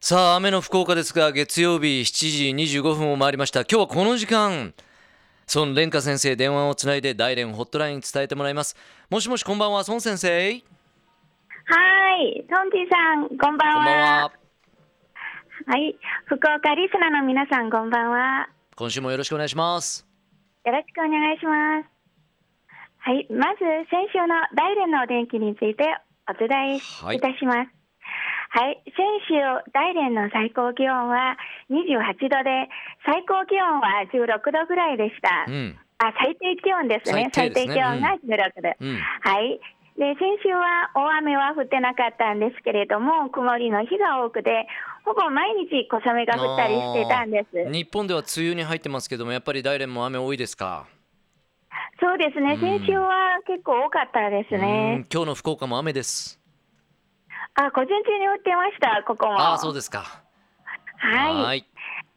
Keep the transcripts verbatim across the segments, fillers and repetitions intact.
さあ雨の福岡ですが、月曜日しちじにじゅうごふんを回りました。今日はこの時間、孫蓮華先生、電話をつないで大連ホットラインに伝えてもらいます。もしもし、こんばんは、孫先生。はい、孫治さん、こんばんは。こんばんは。はい、福岡リスナーの皆さん、こんばんは。今週もよろしくお願いします。よろしくお願いします。はい、まず先週の大連のお天気についてお伝えいたします。はいはい、先週大連の最高気温はにじゅうはちどで、最高気温はじゅうろくどぐらいでした、うん、あ最低気温ですね最低ですね、最低気温がじゅうろくど、うんうん、はい、で先週は大雨は降ってなかったんですけれども、曇りの日が多くて、ほぼ毎日小雨が降ったりしてたんです。日本では梅雨に入ってますけども、やっぱり大連も雨多いですか？そうですね、先週は結構多かったですね、うん、今日の福岡も雨です。あ、午前中に降ってました、ここも。あ、そうですか。はい。はい。はい。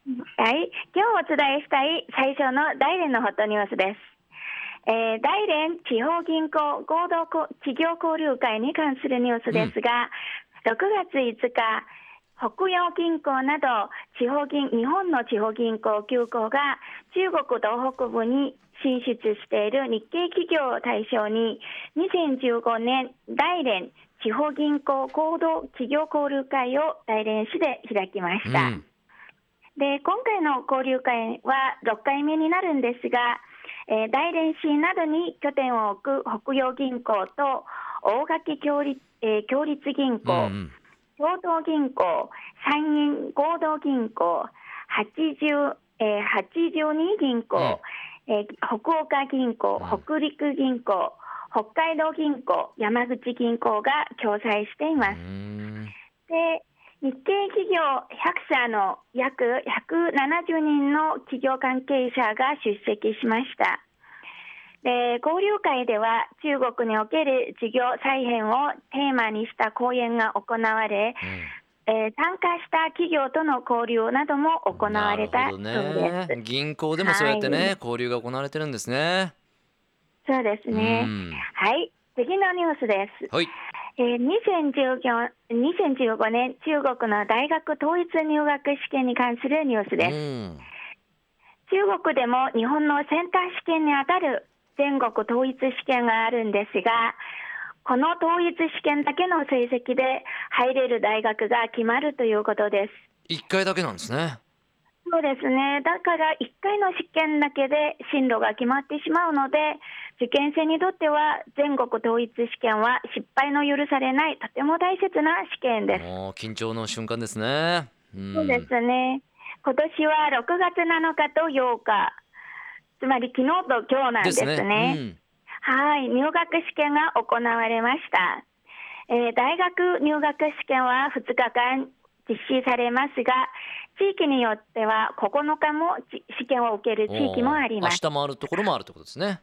今日お伝えしたい最初の大連のホットニュースです。えー、大連地方銀行合同企業交流会に関するニュースですが、うん、ろくがついつか、北洋銀行など地方銀日本の地方銀行きゅうこが中国東北部に進出している日系企業を対象に、にせんじゅうごねん大連地方銀行合同企業交流会を大連市で開きました、うん、で今回の交流会はろっかいめになるんですが、えー、大連市などに拠点を置く北洋銀行と大垣共立、えー、共立銀行、うん、共同銀行、山陰合同銀行、80、えー、はちじゅうに銀行、うん、えー、北岡銀行、北陸銀行、うん、北海道銀行、山口銀行が共催しています。で、日系企業ひゃくしゃの約ひゃくななじゅうにんの企業関係者が出席しました。で、交流会では中国における事業再編をテーマにした講演が行われ、うん、えー、参加した企業との交流なども行われたそうです。なるほどね。銀行でもそうやってね、はい、交流が行われてるんですね。そうですね、はい、次のニュースです、はい、えー、にせんじゅうごねん中国の大学統一入学試験に関するニュースです、うん、中国でも日本のセンター試験にあたる全国統一試験があるんですが、この統一試験だけの成績で入れる大学が決まるということです。いっかいだけなんですね。そうですね、だからいっかいの試験だけで進路が決まってしまうので、受験生にとっては全国統一試験は失敗の許されない、とても大切な試験です。もう緊張の瞬間ですね、うん、そうですね。今年はろくがつなのかとようか、つまり昨日と今日なんですね、ですね、うん、はい、入学試験が行われました、えー、大学入学試験はふつかかん実施されますが、地域によってはここのかも試験を受ける地域もあります。明日もあるところもあるということですね。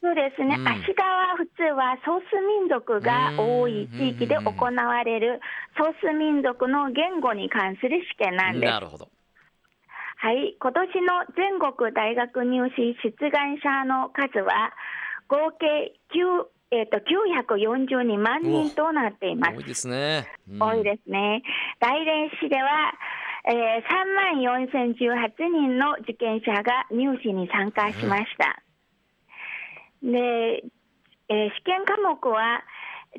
そうですね、うん、明日は普通は少数民族が多い地域で行われる少数民族の言語に関する試験なんです。なるほど。はい、今年の全国大学入試出願者の数は合計きゅうえー、ときゅうひゃくよんじゅうにまんにんとなっています。多いですね、うん、多いですね。大連市では、えー、さんまんよんせんじゅうはちにんの受験者が入試に参加しました、うん、で、えー、試験科目は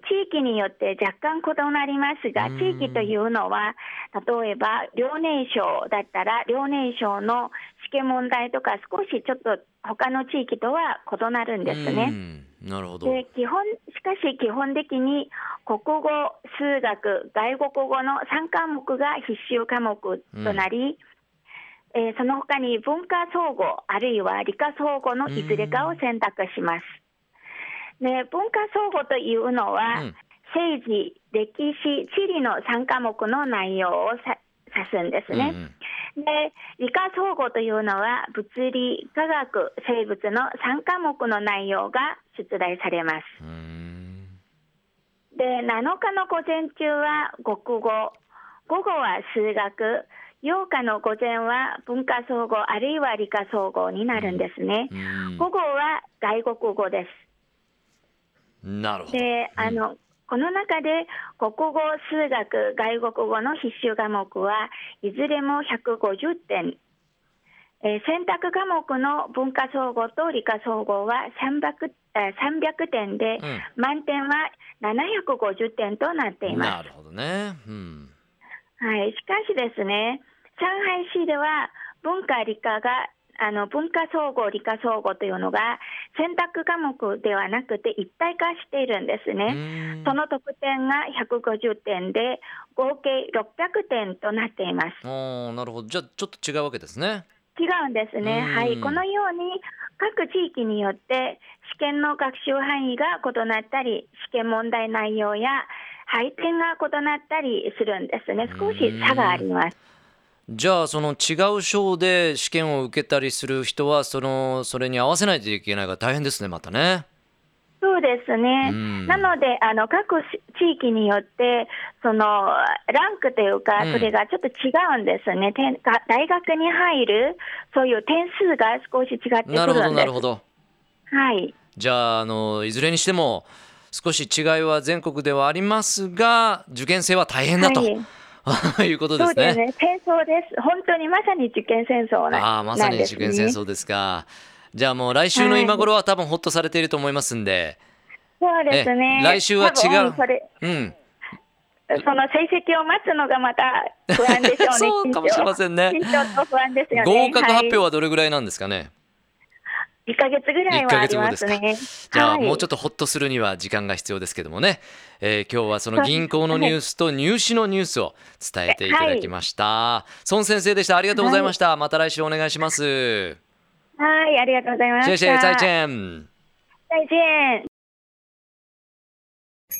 地域によって若干異なりますが、地域というのは例えば遼寧省だったら遼寧省の試験問題とか少しちょっと他の地域とは異なるんですね、うん、なるほど。で、基本、しかし基本的に国語、数学、外国語のさんかもくが必修科目となり、うん、えー、その他に文化総合あるいは理科総合のいずれかを選択します、うん、で、文化総合というのは、うん、政治、歴史、地理のさんかもくの内容をさ指すんですね、うん、で理科総合というのは物理、化学、生物のさんかもくの内容が出題されます。うーん、でなのかの午前中は国語、午後は数学、ようかの午前は文化総合あるいは理科総合になるんですね。午後は外国語です。なるほど。で、あの、この中で国語、数学、外国語の必修科目はいずれもひゃくごじゅってん、えー、選択科目の文化総合と理科総合はさんびゃくてんで、うん、満点はななひゃくごじゅってんとなっています。なるほどね、うんはい、しかしですね、上海市では文化理科があの文化総合理科総合というのが選択科目ではなくて一体化しているんですね。その得点がひゃくごじゅってんで合計ろっぴゃくてんとなっています。おー、なるほど。じゃあちょっと違うわけですね。違うんですね、はい、このように各地域によって試験の学習範囲が異なったり、試験問題内容や配点が異なったりするんですね。少し差があります。じゃあその違う章で試験を受けたりする人はそのそれに合わせないといけないが大変ですね。またね。そうですね、うん、なのであの各地域によってそのランクというかそれがちょっと違うんですね、うん、大学に入るそういう点数が少し違ってくるんです。なるほどなるほど、はい、じゃあ、 あのいずれにしても少し違いは全国ではありますが受験生は大変だと、はい、いうことですね。そうですね、戦争です。本当にまさに受験戦争なんですね。ああ、まさに受験戦争ですか。じゃあもう来週の今頃は多分ほっとされていると思いますんで、はい、そうですね、来週は違う、うん、その成績を待つのがまた不安でしょうね。そうかもしれませんね。緊張と不安ですよね。合格発表はどれぐらいなんですかね。はい、いっかげつぐらいはありますね。ですか。じゃあもうちょっとほっとするには時間が必要ですけどもね、えー、今日はその銀行のニュースと入試のニュースを伝えていただきました、はい、孫先生でした。ありがとうございました、はい、また来週お願いします。はい、ありがとうございました。シェシェ再見再見。